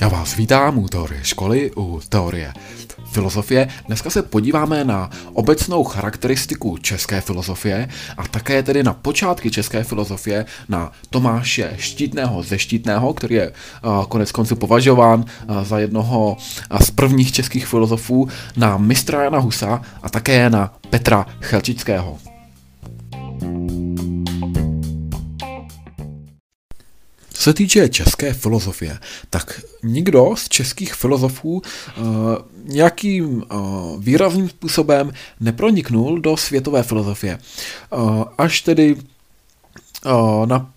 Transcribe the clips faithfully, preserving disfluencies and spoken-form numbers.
Já vás vítám u teorie školy, u teorie filozofie. Dneska se podíváme na obecnou charakteristiku české filozofie a také tedy na počátky české filozofie, na Tomáše Štítného ze Štítného, který je koneckonců považován za jednoho z prvních českých filozofů, na mistra Jana Husa a také na Petra Chelčického. Co se týče české filozofie, tak nikdo z českých filozofů uh, nějakým uh, výrazným způsobem neproniknul do světové filozofie. Uh, až tedy uh, na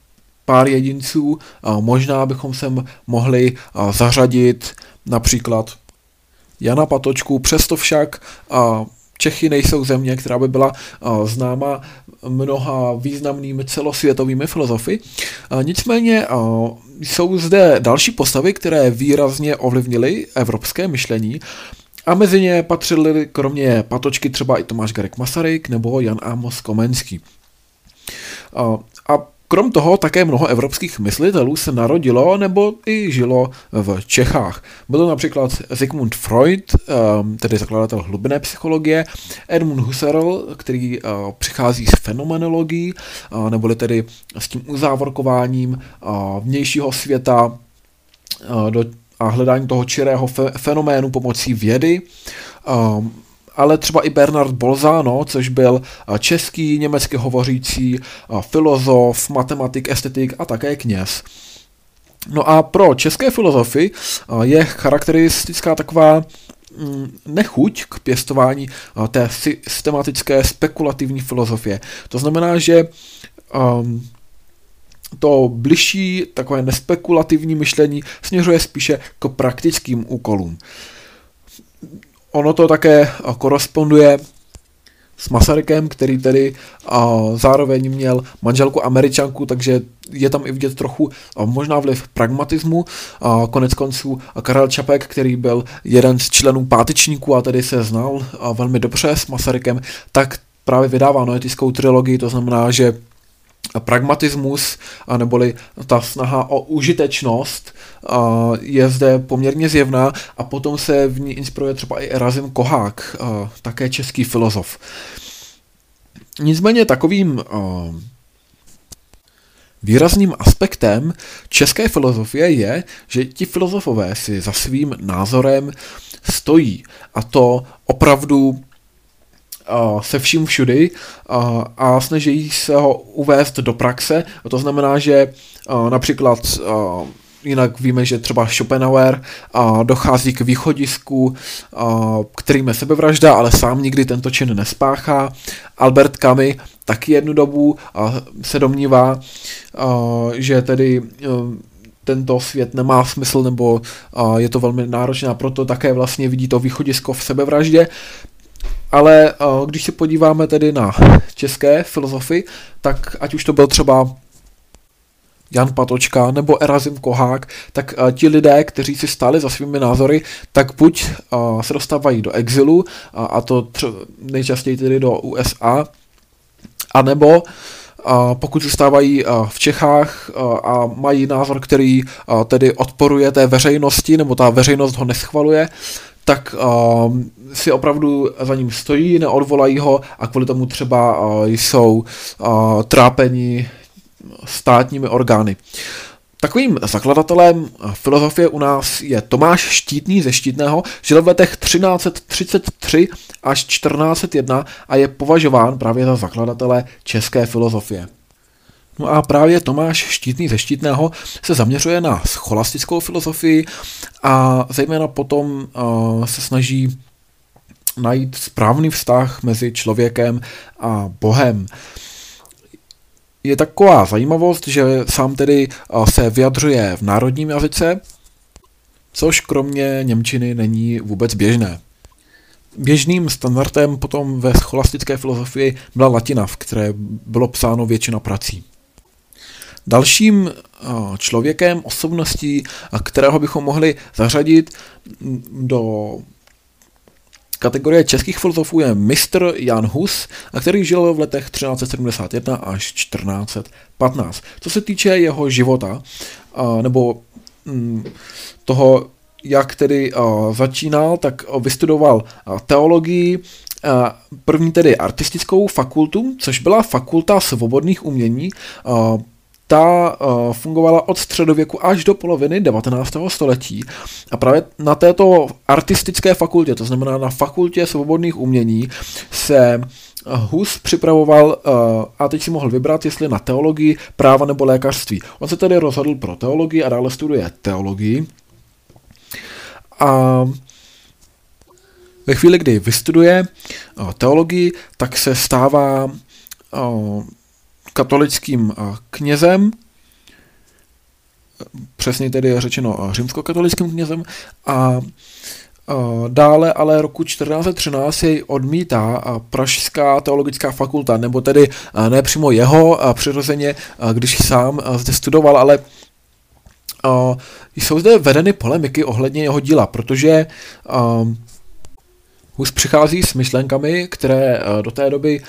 pár jedinců uh, možná bychom sem mohli uh, zařadit například Jana Patočku, přesto však uh, Čechy nejsou země, která by byla uh, známa mnoha významnými celosvětovými filozofy. Uh, nicméně uh, jsou zde další postavy, které výrazně ovlivnily evropské myšlení a mezi ně patřily kromě Patočky třeba i Tomáš Garrigue Masaryk nebo Jan Amos Komenský. Uh, a Krom toho také mnoho evropských myslitelů se narodilo nebo i žilo v Čechách. Byl to například Sigmund Freud, tedy zakladatel hlubinné psychologie, Edmund Husserl, který přichází s fenomenologií, neboli tedy s tím uzávorkováním vnějšího světa a hledání toho čirého fenoménu pomocí vědy, ale třeba i Bernard Bolzano, což byl český, německy hovořící filozof, matematik, estetik a také kněz. No a pro české filozofy je charakteristická taková nechuť k pěstování té systematické spekulativní filozofie. To znamená, že um, to bližší takové nespekulativní myšlení směřuje spíše k praktickým úkolům. Ono to také koresponduje s Masarykem, který tedy zároveň měl manželku Američanku, takže je tam i vidět trochu možná vliv pragmatismu. Konec konců Karel Čapek, který byl jeden z členů pátečníků a tedy se znal velmi dobře s Masarykem, tak právě vydává noetickou trilogii, to znamená, že pragmatismus, neboli ta snaha o užitečnost, je zde poměrně zjevná a potom se v ní inspiruje třeba i Erazim Kohák, také český filozof. Nicméně takovým výrazným aspektem české filozofie je, že ti filozofové si za svým názorem stojí, a to opravdu se vším všudy a snaží se ho uvést do praxe. To znamená, že například jinak víme, že třeba Schopenhauer dochází k východisku, kterým je sebevražda, ale sám nikdy tento čin nespáchá. Albert Camus taky jednu dobu se domnívá, že tedy tento svět nemá smysl, nebo je to velmi náročné, a proto také vlastně vidí to východisko v sebevraždě. Ale když se podíváme tedy na české filozofy, tak ať už to byl třeba Jan Patočka nebo Erazim Kohák, tak ti lidé, kteří si stáli za svými názory, tak buď se dostávají do exilu, a to nejčastěji tedy do U S A, anebo pokud zůstávají v Čechách a mají názor, který tedy odporuje té veřejnosti, nebo ta veřejnost ho neschvaluje, tak uh, si opravdu za ním stojí, neodvolají ho a kvůli tomu třeba uh, jsou uh, trápeni státními orgány. Takovým zakladatelem filozofie u nás je Tomáš Štítný ze Štítného, žil v letech třináct třicet tři až čtrnáct set jedna a je považován právě za zakladatele české filozofie. No a právě Tomáš Štítný ze Štítného se zaměřuje na scholastickou filozofii a zejména potom uh, se snaží najít správný vztah mezi člověkem a Bohem. Je taková zajímavost, že sám tedy uh, se vyjadřuje v národním jazyce, což kromě němčiny není vůbec běžné. Běžným standardem potom ve scholastické filozofii byla latina, v které bylo psáno většina prací. Dalším člověkem, osobností, kterého bychom mohli zařadit do Z kategorie českých filozofů je mistr Jan Hus, a který žil v letech třináct set sedmdesát jedna až čtrnáct set patnáct. Co se týče jeho života, nebo toho, jak tedy začínal, tak vystudoval teologii, první tedy artistickou fakultu, což byla fakulta svobodných umění. Ta fungovala od středověku až do poloviny devatenáctého století a právě na této artistické fakultě, to znamená na fakultě svobodných umění, se Hus připravoval a teď si mohl vybrat, jestli na teologii, práva nebo lékařství. On se tedy rozhodl pro teologii a dále studuje teologii. A ve chvíli, kdy vystuduje teologii, tak se stává katolickým knězem, přesně tedy řečeno římskokatolickým knězem, a dále ale roku čtrnáct set třináct jej odmítá pražská teologická fakulta, nebo tedy ne přímo jeho, přirozeně, když sám zde studoval, ale jsou zde vedeny polemiky ohledně jeho díla, protože Hus přichází s myšlenkami, které do té doby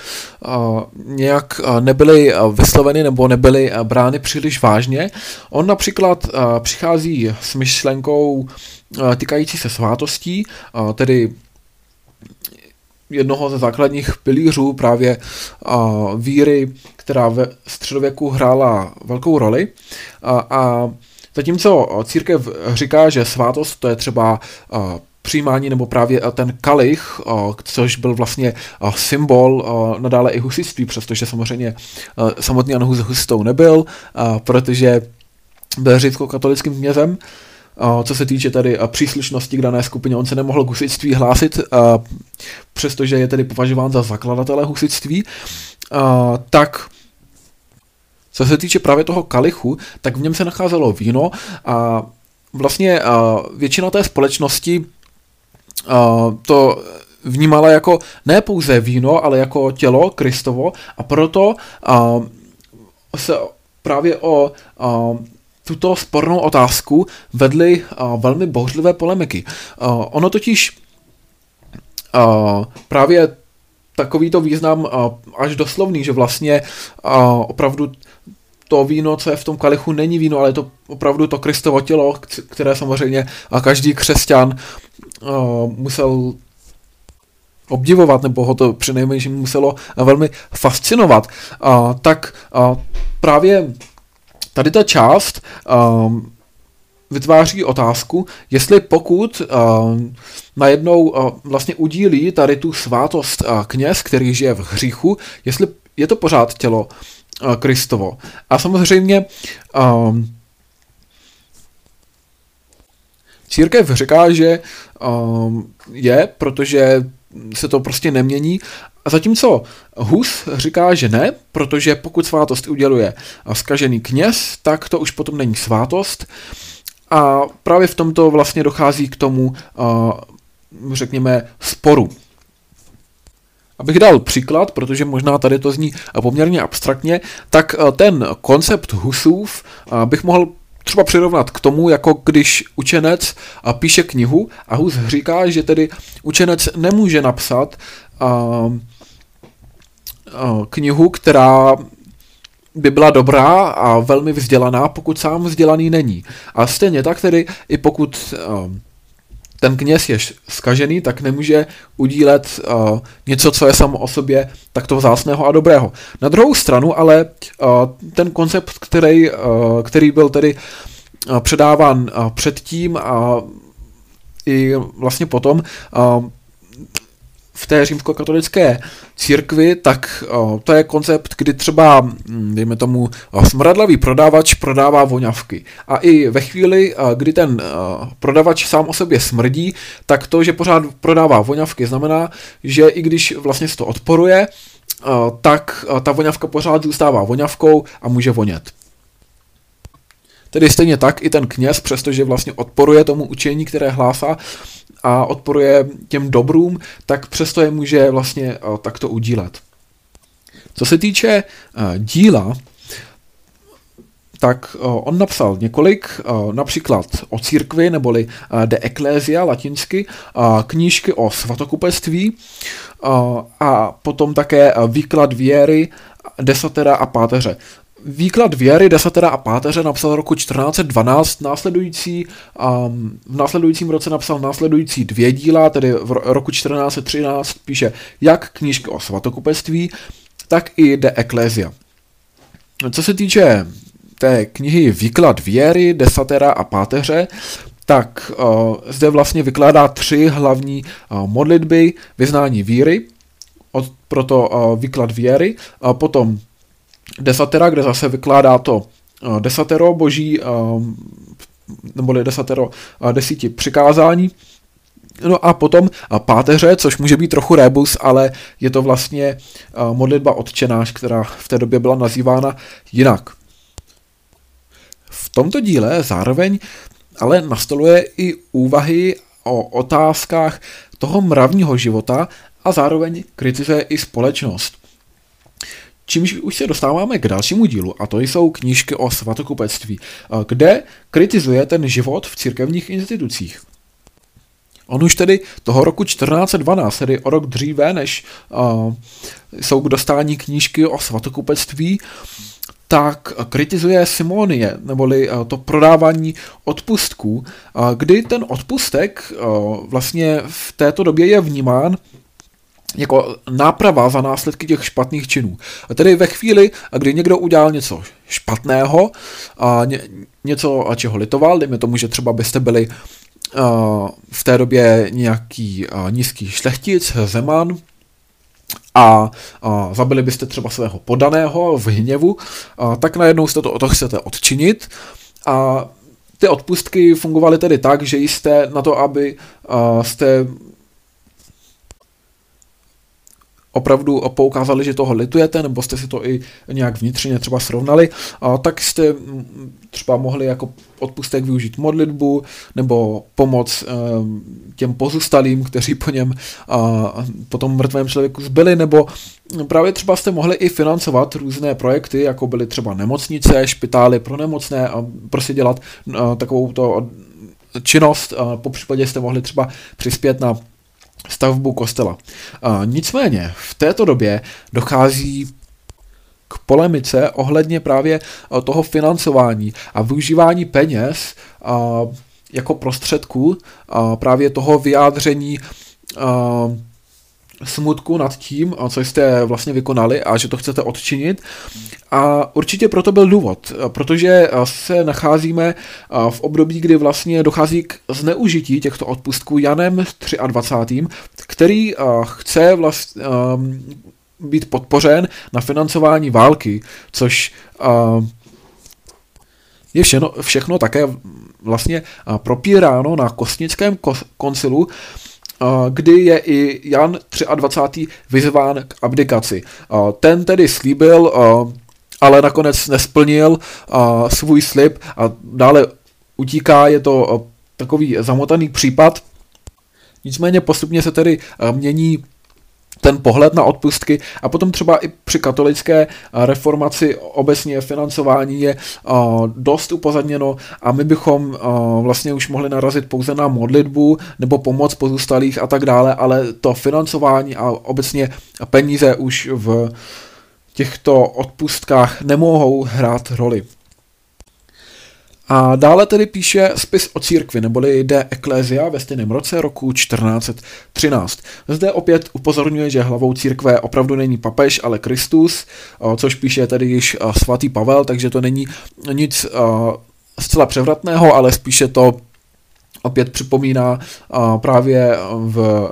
nějak nebyly vysloveny nebo nebyly brány příliš vážně. On například přichází s myšlenkou týkající se svátostí, tedy jednoho ze základních pilířů právě víry, která ve středověku hrála velkou roli. A zatímco církev říká, že svátost to je třeba přijímání nebo právě ten kalich, což byl vlastně symbol nadále i husitství, přestože samozřejmě samotný Jan Hus hustou nebyl, protože byl římskokatolickým knězem. Co se týče tady příslušnosti k dané skupině, on se nemohl k husitství hlásit, přestože je tedy považován za zakladatele husitství, tak co se týče právě toho kalichu, tak v něm se nacházelo víno a vlastně většina té společnosti to vnímala jako ne pouze víno, ale jako tělo Kristovo, a proto se právě o tuto spornou otázku vedly velmi bouřlivé polemiky. Ono totiž právě takovýto význam až doslovný, že vlastně opravdu to víno, co je v tom kalichu, není víno, ale je to opravdu to Kristovo tělo, které samozřejmě každý křesťan uh, musel obdivovat, nebo ho to přinejmenším muselo velmi fascinovat. Uh, tak uh, právě tady ta část uh, vytváří otázku, jestli pokud uh, najednou uh, vlastně udílí tady tu svátost uh, kněz, který žije v hříchu, jestli je to pořád tělo Kristovo. A samozřejmě um, církev říká, že um, je, protože se to prostě nemění. A zatímco Hus říká, že ne, protože pokud svátost uděluje zkažený kněz, tak to už potom není svátost. A právě v tomto vlastně dochází k tomu, uh, řekněme, sporu. Abych dal příklad, protože možná tady to zní poměrně abstraktně, tak ten koncept Husův bych mohl třeba přirovnat k tomu, jako když učenec píše knihu a Hus říká, že tedy učenec nemůže napsat knihu, která by byla dobrá a velmi vzdělaná, pokud sám vzdělaný není. A stejně tak tedy i pokud ten kněz je zkažený, tak nemůže udílet uh, něco, co je samo o sobě takto vzácného a dobrého. Na druhou stranu ale uh, ten koncept, který, uh, který byl tedy uh, předáván uh, předtím a i vlastně potom uh, v té římskokatolické církvi, tak uh, to je koncept, kdy třeba, dejme tomu, uh, smradlavý prodavač prodává voňavky. A i ve chvíli, uh, kdy ten uh, prodavač sám o sobě smrdí, tak to, že pořád prodává voňavky, znamená, že i když vlastně se to odporuje, uh, tak uh, ta voňavka pořád zůstává voňavkou a může vonět. Tedy stejně tak i ten kněz, přestože vlastně odporuje tomu učení, které hlásá, a odporuje těm dobrům, tak přesto je může vlastně takto udílet. Co se týče díla, tak on napsal několik, například o církvi, neboli De Ecclesia latinsky, knížky o svatokupectví a potom také výklad věry desatera a páteře. Výklad věry desatera a páteře napsal roku čtrnáct dvanáct, následující, um, v následujícím roce napsal následující dvě díla, tedy v roku čtrnáct třináct píše jak knížky o svatokupectví, tak i De Ecclesia. Co se týče té knihy Výklad věry desatera a páteře, tak uh, zde vlastně vykládá tři hlavní uh, modlitby vyznání víry, od, proto uh, výklad věry, uh, potom desatera, kde zase vykládá to desatero boží, neboli desatero desíti přikázání. No a potom páteře, což může být trochu rebus, ale je to vlastně modlitba Otčenáš, která v té době byla nazývána jinak. V tomto díle zároveň ale nastoluje i úvahy o otázkách toho mravního života a zároveň kritizuje i společnost. Čímž už se dostáváme k dalšímu dílu, a to jsou knížky o svatokupectví, kde kritizuje ten život v církevních institucích. On už tedy toho roku čtrnáct dvanáct, tedy o rok dříve, než uh, jsou k dostání knížky o svatokupectví, tak kritizuje simonie, neboli to prodávání odpustků, kdy ten odpustek uh, vlastně v této době je vnímán jako náprava za následky těch špatných činů. A tedy ve chvíli, kdy někdo udělal něco špatného, a ně, něco, čeho litoval, dejme tomu, že třeba byste byli uh, v té době nějaký uh, nízký šlechtic, zeman, a, a zabili byste třeba svého podaného v hněvu, a tak najednou jste to, to chcete odčinit. A ty odpustky fungovaly tedy tak, že jste na to, aby uh, jste... opravdu poukázali, že toho litujete, nebo jste si to i nějak vnitřně třeba srovnali, a tak jste třeba mohli jako odpustek využít modlitbu, nebo pomoc těm pozůstalým, kteří po něm a po tom mrtvém člověku zbyli, nebo právě třeba jste mohli i financovat různé projekty, jako byly třeba nemocnice, špitály pro nemocné, a prostě dělat takovou to činnost, popřípadě jste mohli třeba přispět na stavbu kostela. A nicméně v této době dochází k polemice ohledně právě toho financování a využívání peněz a, jako prostředku a právě toho vyjádření a, smutku nad tím, co jste vlastně vykonali a že to chcete odčinit. A určitě proto byl důvod, protože se nacházíme v období, kdy vlastně dochází k zneužití těchto odpustků Janem dvacátým třetím, který chce vlastně být podpořen na financování války, což je všechno, všechno také vlastně propíráno na kostnickém koncilu, kdy je i Jan dvacátý třetí vyzván k abdikaci. Ten tedy slíbil, ale nakonec nesplnil svůj slib a dále utíká, je to takový zamotaný případ. Nicméně postupně se tedy mění ten pohled na odpustky a potom třeba i při katolické reformaci obecně financování je dost upozadněno a my bychom vlastně už mohli narazit pouze na modlitbu nebo pomoc pozůstalých a tak dále, ale to financování a obecně peníze už v těchto odpustkách nemohou hrát roli. A dále tedy píše spis o církvi, neboli De Ecclesia ve stejném roce roku čtrnáct třináct. Zde opět upozorňuje, že hlavou církve opravdu není papež, ale Kristus, což píše tedy již svatý Pavel, takže to není nic zcela převratného, ale spíše to opět připomíná právě v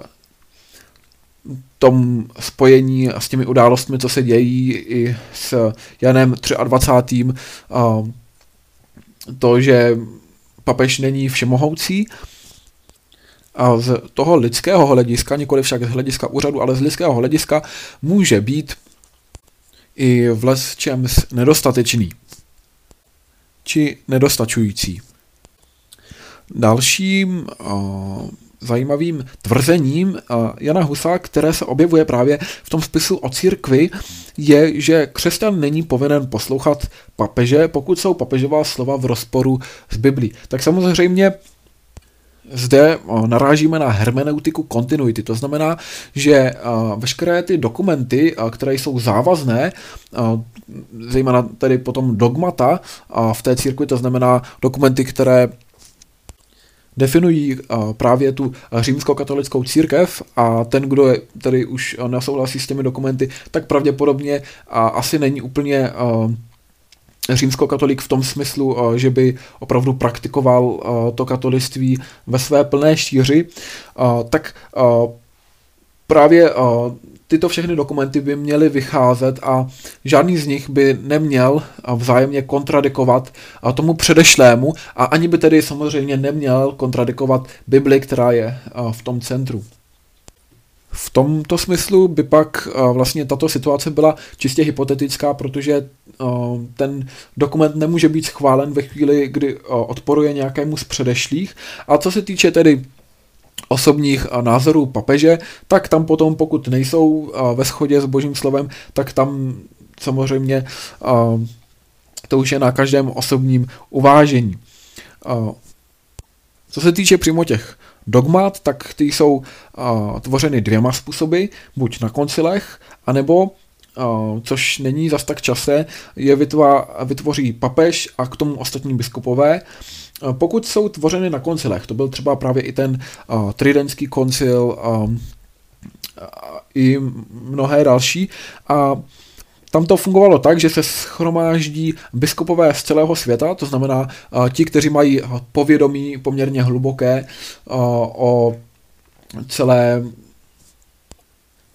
tom spojení s těmi událostmi, co se dějí i s Janem dvacátým třetím, to, že papež není všemohoucí a z toho lidského hlediska, nikoli však z hlediska úřadu, ale z lidského hlediska může být i v lecčems nedostatečný či nedostačující. Dalším uh, zajímavým tvrzením Jana Husa, které se objevuje právě v tom spisu o církvi, je, že křesťan není povinen poslouchat papeže, pokud jsou papežová slova v rozporu s Biblí. Tak samozřejmě zde narážíme na hermeneutiku kontinuity, to znamená, že veškeré ty dokumenty, které jsou závazné, zejména tedy potom dogmata v té církvi, to znamená dokumenty, které definují právě tu římskokatolickou církev, a ten, kdo je, tedy už nesouhlasí s těmi dokumenty, tak pravděpodobně asi není úplně římskokatolík v tom smyslu, že by opravdu praktikoval to katolictví ve své plné šíři, tak právě tyto všechny dokumenty by měly vycházet a žádný z nich by neměl vzájemně kontradikovat tomu předešlému a ani by tedy samozřejmě neměl kontradikovat Bibli, která je v tom centru. V tomto smyslu by pak vlastně tato situace byla čistě hypotetická, protože ten dokument nemůže být schválen ve chvíli, kdy odporuje nějakému z předešlých. A co se týče tedy osobních názorů papeže, tak tam potom, pokud nejsou ve shodě s božím slovem, tak tam samozřejmě to už je na každém osobním uvážení. Co se týče přímo těch dogmat, tak ty jsou uh, tvořeny dvěma způsoby, buď na koncilech, anebo, uh, což není zas tak časté, je vytvá, vytvoří papež a k tomu ostatní biskupové. Uh, pokud jsou tvořeny na koncilech, to byl třeba právě i ten uh, tridentský koncil uh, i mnohé další, a tam to fungovalo tak, že se shromáždí biskupové z celého světa, to znamená uh, ti, kteří mají povědomí poměrně hluboké uh, o celé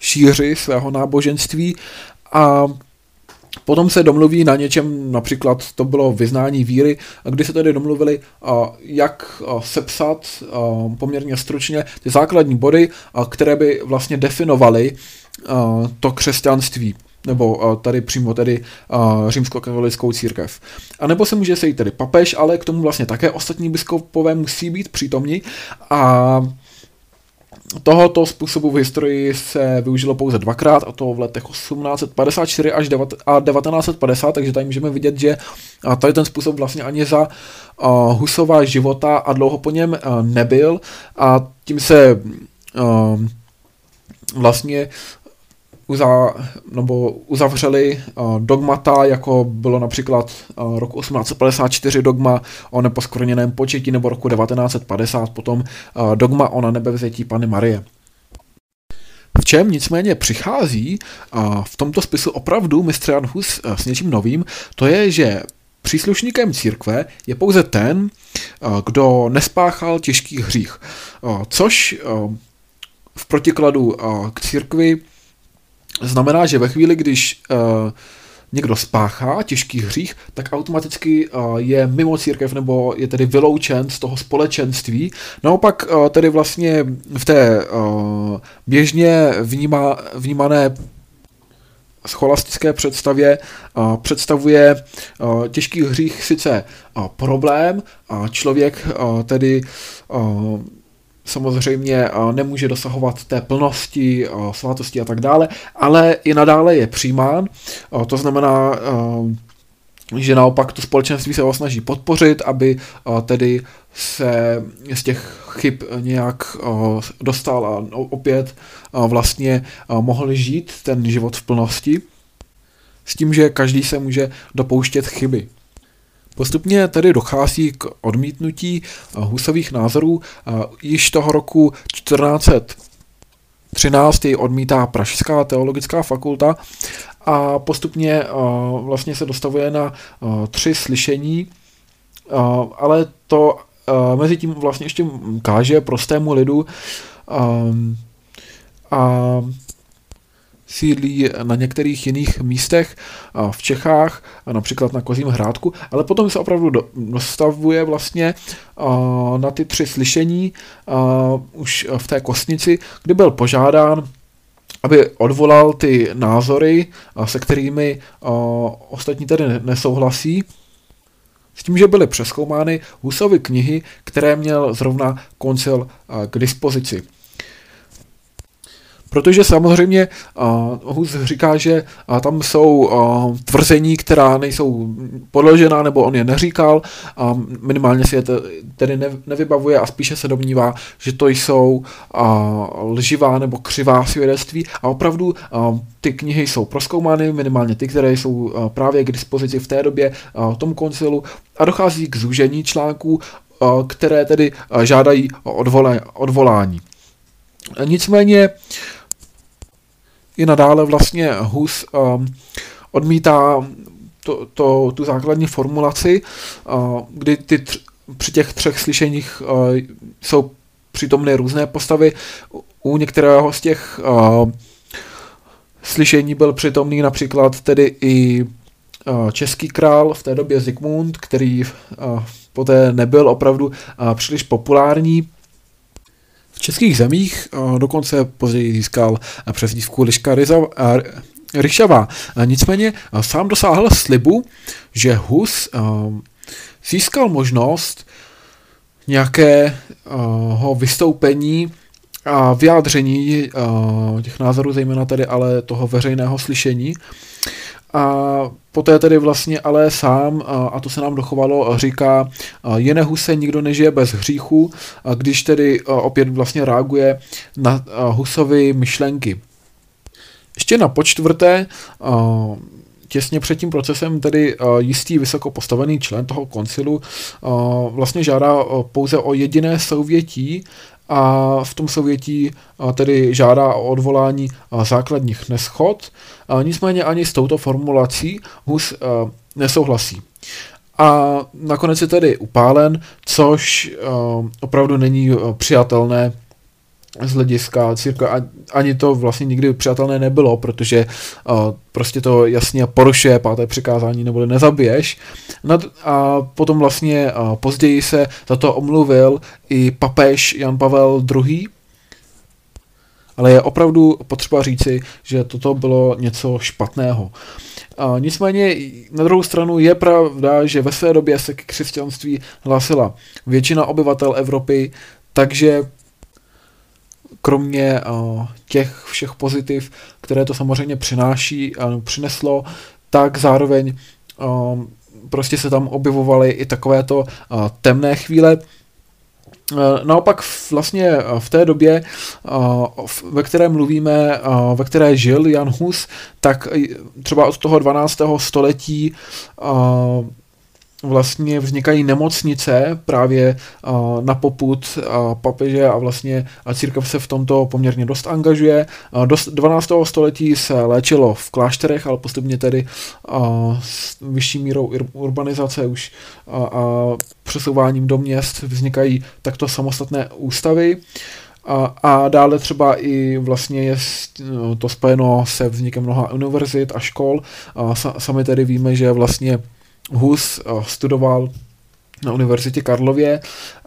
šíři svého náboženství, a potom se domluví na něčem, například to bylo vyznání víry, kdy se tedy domluvili, jak sepsat poměrně stručně ty základní body, které by vlastně definovaly to křesťanství, nebo tady přímo tedy římskokatolickou církev. A nebo se může sejít tedy papež, ale k tomu vlastně také ostatní biskupové musí být přítomni, a tohoto způsobu v historii se využilo pouze dvakrát, a to v letech osmnáct padesát čtyři až devatenáct padesát, takže tady můžeme vidět, že tady ten způsob vlastně ani za Husova života a dlouho po něm nebyl, a tím se vlastně Uza, nebo uzavřeli uh, dogmata, jako bylo například uh, roku osmnáct padesát čtyři dogma o neposkvrněném početí, nebo roku devatenáct padesát potom uh, dogma o nanebevzetí Panny Marie. V čem nicméně přichází uh, v tomto spisu opravdu mistr Jan Hus uh, s něčím novým, to je, že příslušníkem církve je pouze ten, uh, kdo nespáchal těžký hřích, uh, což uh, v protikladu uh, k církvi znamená, že ve chvíli, když uh, někdo spáchá těžký hřích, tak automaticky uh, je mimo církev, nebo je tedy vyloučen z toho společenství. Naopak uh, tedy vlastně v té uh, běžně vnímá, vnímané scholastické představě uh, představuje uh, těžký hřích sice uh, problém, a člověk uh, tedy uh, samozřejmě nemůže dosahovat té plnosti, svátosti a tak dále, ale i nadále je přijímán. To znamená, že naopak to společenství se ho snaží podpořit, aby tedy se z těch chyb nějak dostal a opět vlastně mohl žít ten život v plnosti, s tím, že každý se může dopouštět chyby. Postupně tedy dochází k odmítnutí Husových názorů. Již toho roku čtrnáct třináct jej odmítá Pražská teologická fakulta a postupně vlastně se dostavuje na tři slyšení, ale to mezi tím vlastně ještě káže prostému lidu a sídlí na některých jiných místech v Čechách, například na Kozím Hrádku, ale potom se opravdu dostavuje vlastně na ty tři slyšení už v té Kostnici, kdy byl požádán, aby odvolal ty názory, se kterými ostatní tedy nesouhlasí. S tím, že byly přezkoumány Husovy knihy, které měl zrovna koncil k dispozici. Protože samozřejmě uh, Hus říká, že uh, tam jsou uh, tvrzení, která nejsou podložená, nebo on je neříkal, a minimálně si je te, tedy ne, nevybavuje a spíše se domnívá, že to jsou uh, lživá nebo křivá svědectví. A opravdu uh, ty knihy jsou prozkoumány, minimálně ty, které jsou uh, právě k dispozici v té době uh, tomu koncilu, a dochází k zúžení článků, uh, které tedy uh, žádají odvole, odvolání. Nicméně i nadále vlastně Hus um, odmítá to, to, tu základní formulaci, uh, kdy ty tři, při těch třech slyšeních uh, jsou přítomné různé postavy. U některého z těch uh, slyšení byl přítomný například tedy i uh, český král v té době Zikmund, který uh, poté nebyl opravdu uh, příliš populární. V českých zemích dokonce později získal přezdívku Liška Ryšavá. Nicméně sám dosáhl slibu, že Hus získal možnost nějakého vystoupení a vyjádření těch názorů, zejména tedy ale toho veřejného slyšení. A poté tedy vlastně ale sám, a to se nám dochovalo, říká: "Jene Huse, nikdo nežije bez hříchu", když tedy opět vlastně reaguje na Husovy myšlenky. Ještě na počtvrté, těsně před tím procesem tedy jistý vysoko postavený člen toho koncilu vlastně žádá pouze o jediné souvětí a v tom souvětí tedy žádá o odvolání základních neschod, nicméně ani s touto formulací Hus nesouhlasí. A nakonec je tedy upálen, což opravdu není přijatelné z hlediska církve, ani to vlastně nikdy přijatelné nebylo, protože prostě to jasně porušuje páté přikázání, nebo nezabiješ. A potom vlastně později se za to omluvil i papež Jan Pavel druhý. Ale je opravdu potřeba říci, že toto bylo něco špatného. A nicméně na druhou stranu je pravda, že ve své době se k křesťanství hlásila většina obyvatel Evropy, takže kromě uh, těch všech pozitiv, které to samozřejmě přináší, uh, přineslo, tak zároveň uh, prostě se tam objevovaly i takovéto uh, temné chvíle. Uh, naopak vlastně uh, v té době, uh, v, ve které mluvíme, uh, ve které žil Jan Hus, tak třeba od toho dvanáctého století uh, vlastně vznikají nemocnice právě uh, na popud uh, papeže a vlastně a církev se v tomto poměrně dost angažuje. Uh, do dvanáctého století se léčilo v klášterech, ale postupně tedy uh, s vyšší mírou urbanizace už uh, a přesouváním do měst vznikají takto samostatné ústavy. A, a dále třeba i vlastně je to spojeno se vznikem mnoha univerzit a škol. Uh, sami tedy víme, že vlastně Hus studoval na Univerzitě Karlově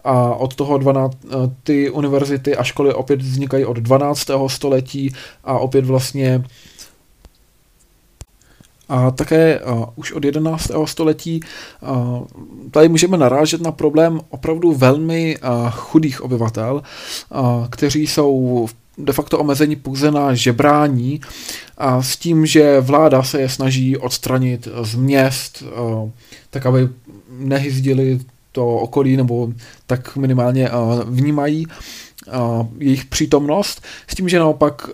a od toho dvanáctého ty univerzity a školy opět vznikají od dvanáctého století a opět vlastně a také uh, už od jedenáctého století uh, tady můžeme narážet na problém opravdu velmi uh, chudých obyvatel, uh, kteří jsou v de facto omezení pouze na žebrání a s tím, že vláda se je snaží odstranit z měst, tak aby nehyzdili to okolí, nebo tak minimálně vnímají jejich přítomnost, s tím, že naopak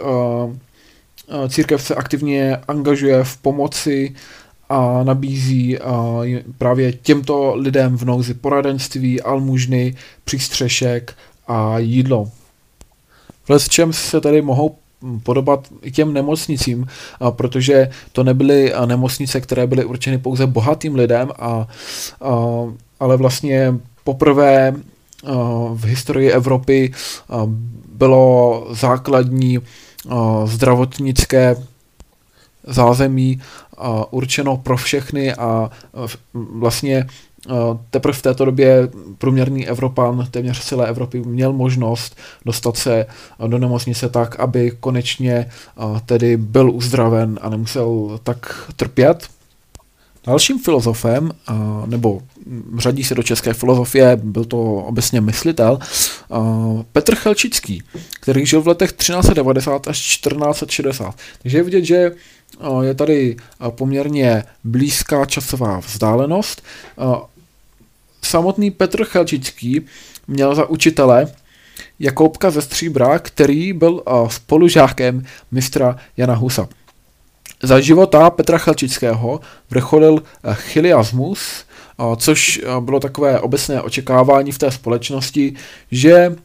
církev se aktivně angažuje v pomoci a nabízí právě těmto lidem v nouzi poradenství, almužny, přístřešek a jídlo. V čem se tady mohou podobat i těm nemocnicím, protože to nebyly nemocnice, které byly určeny pouze bohatým lidem, a, a, ale vlastně poprvé v historii Evropy bylo základní zdravotnické zázemí určeno pro všechny a vlastně teprve v této době průměrný Evropan téměř celé Evropy měl možnost dostat se do nemocnice tak, aby konečně tedy byl uzdraven a nemusel tak trpět. Dalším filozofem, nebo řadí se do české filozofie, byl to obecně myslitel, Petr Chelčický, který žil v letech třináct set devadesát až čtrnáct set šedesát. Takže je vidět, že je tady poměrně blízká časová vzdálenost. Samotný Petr Chelčický měl za učitele Jakoubka ze Stříbra, který byl spolužákem mistra Jana Husa. Za života Petra Chelčického vrcholil chiliasmus, což bylo takové obecné očekávání v té společnosti, že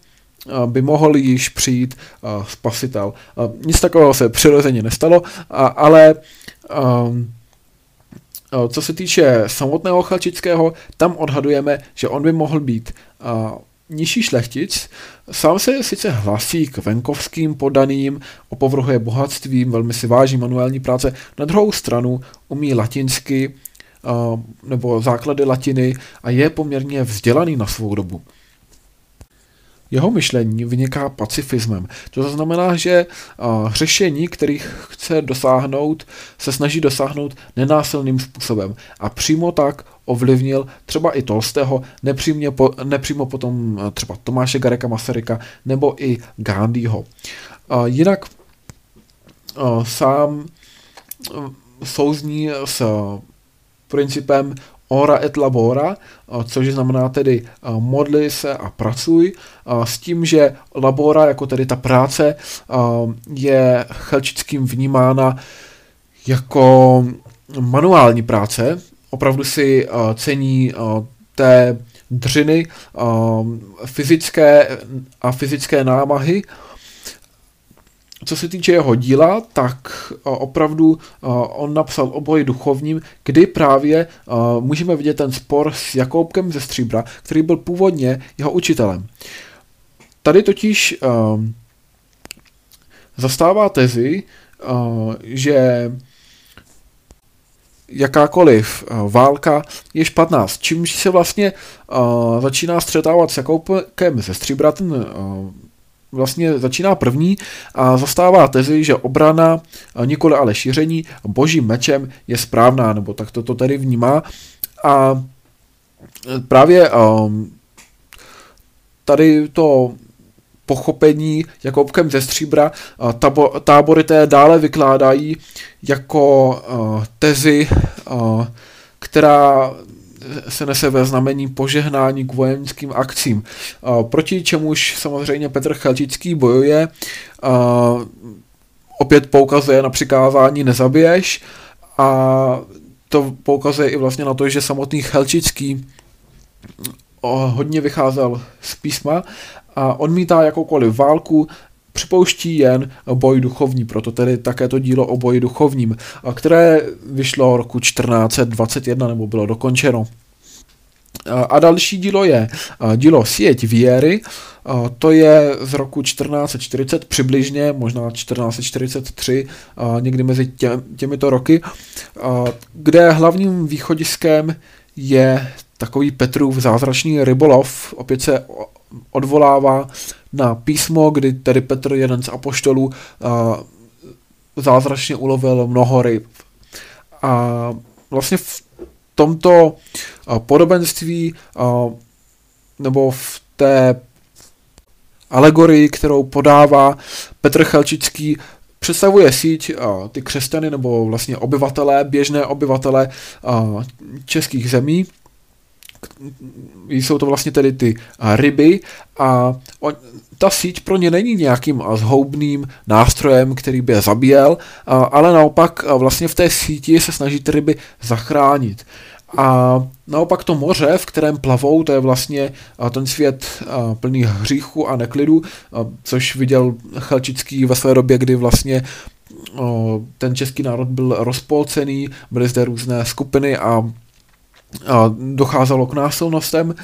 by mohl již přijít spasitel. Nic takového se přirozeně nestalo, ale co se týče samotného Chelčického, tam odhadujeme, že on by mohl být nižší šlechtic. Sám se sice hlasí k venkovským podaným, opovrhuje bohatstvím, velmi si váží manuální práce. Na druhou stranu umí latinsky nebo základy latiny a je poměrně vzdělaný na svou dobu. Jeho myšlení vyniká pacifismem. To znamená, že řešení, kterých chce dosáhnout, se snaží dosáhnout nenásilným způsobem. A přímo tak ovlivnil třeba i Tolstého, nepřímo, po, nepřímo potom třeba Tomáše Garrigua Masaryka nebo i Gandhiho. Jinak sám souzní s principem ora et labora, což znamená tedy modli se a pracuj, s tím, že labora, jako tedy ta práce, je Chelčickým vnímána jako manuální práce. Opravdu si cení té dřiny fyzické a fyzické námahy. Co se týče jeho díla, tak opravdu on napsal oboje duchovním, kdy právě můžeme vidět ten spor s Jakoubkem ze Stříbra, který byl původně jeho učitelem. Tady totiž zastává tezi, že jakákoliv válka je špatná, s čímž se vlastně začíná střetávat s Jakoubkem ze Stříbra. Ten vlastně začíná první a zastává tezi, že obrana, nikoli ale šíření, božím mečem je správná, nebo tak to, to tady vnímá. A právě um, tady to pochopení Jakoubkem ze Stříbra tabo, tábory té dále vykládají jako uh, tezi, uh, která se nese ve znamení požehnání k vojenským akcím. Proti čemuž samozřejmě Petr Chelčický bojuje, opět poukazuje na přikázání nezabiješ a to poukazuje i vlastně na to, že samotný Chelčický hodně vycházel z písma a odmítá jakoukoliv válku, připouští jen boj duchovní, proto tedy také to dílo o boji duchovním, které vyšlo roku čtrnáct set dvacet jedna nebo bylo dokončeno. A další dílo je dílo Sieť víry, to je z roku čtrnáct set čtyřicet přibližně, možná čtrnáct set čtyřicet tři, někdy mezi tě, těmito roky, kde hlavním východiskem je takový Petrův zázračný rybolov, opět se odvolává na písmo, kdy tedy Petr, jeden z apoštolů, zázračně ulovil mnoho ryb. A vlastně v tomto podobenství nebo v té alegorii, kterou podává Petr Chelčický, představuje síť ty křesťany nebo vlastně obyvatelé, běžné obyvatelé českých zemí. Jsou to vlastně tedy ty ryby a on, ta síť pro ně není nějakým zhoubným nástrojem, který by je zabíjel, ale naopak vlastně v té síti se snaží ty ryby zachránit. A naopak to moře, v kterém plavou, to je vlastně ten svět plný hříchu a neklidu, což viděl Chelčický ve své době, kdy vlastně ten český národ byl rozpolcený, byly zde různé skupiny a docházelo k násilnostem.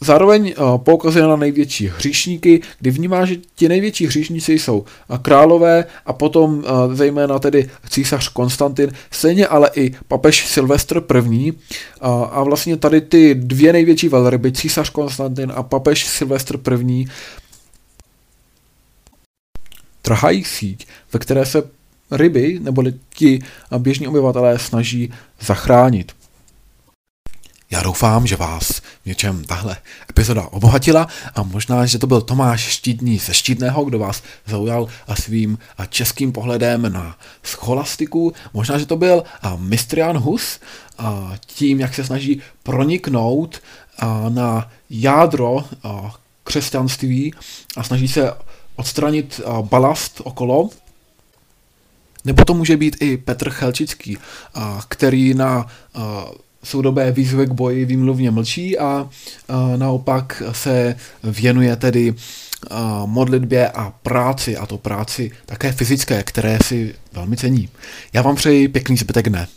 Zároveň poukazuje na největší hříšníky, kdy vnímá, že ti největší hříšníci jsou králové a potom zejména tedy císař Konstantin, stejně ale i papež Silvestr I. A vlastně tady ty dvě největší velryby, císař Konstantin a papež Silvestr I., trhají síť, ve které se ryby, neboli ti běžní obyvatelé snaží zachránit. Já doufám, že vás v něčem tahle epizoda obohatila a možná, že to byl Tomáš Štítný ze Štítného, kdo vás zaujal a svým a českým pohledem na scholastiku. Možná, že to byl a mistr Jan Hus a tím, jak se snaží proniknout a na jádro a křesťanství a snaží se odstranit a balast okolo. Nebo to může být i Petr Chelčický, a který na a, soudobé výzvy k boji výmluvně mlčí a, a naopak se věnuje tedy a, modlitbě a práci, a to práci také fyzické, které si velmi cení. Já vám přeji pěkný zbytek dne.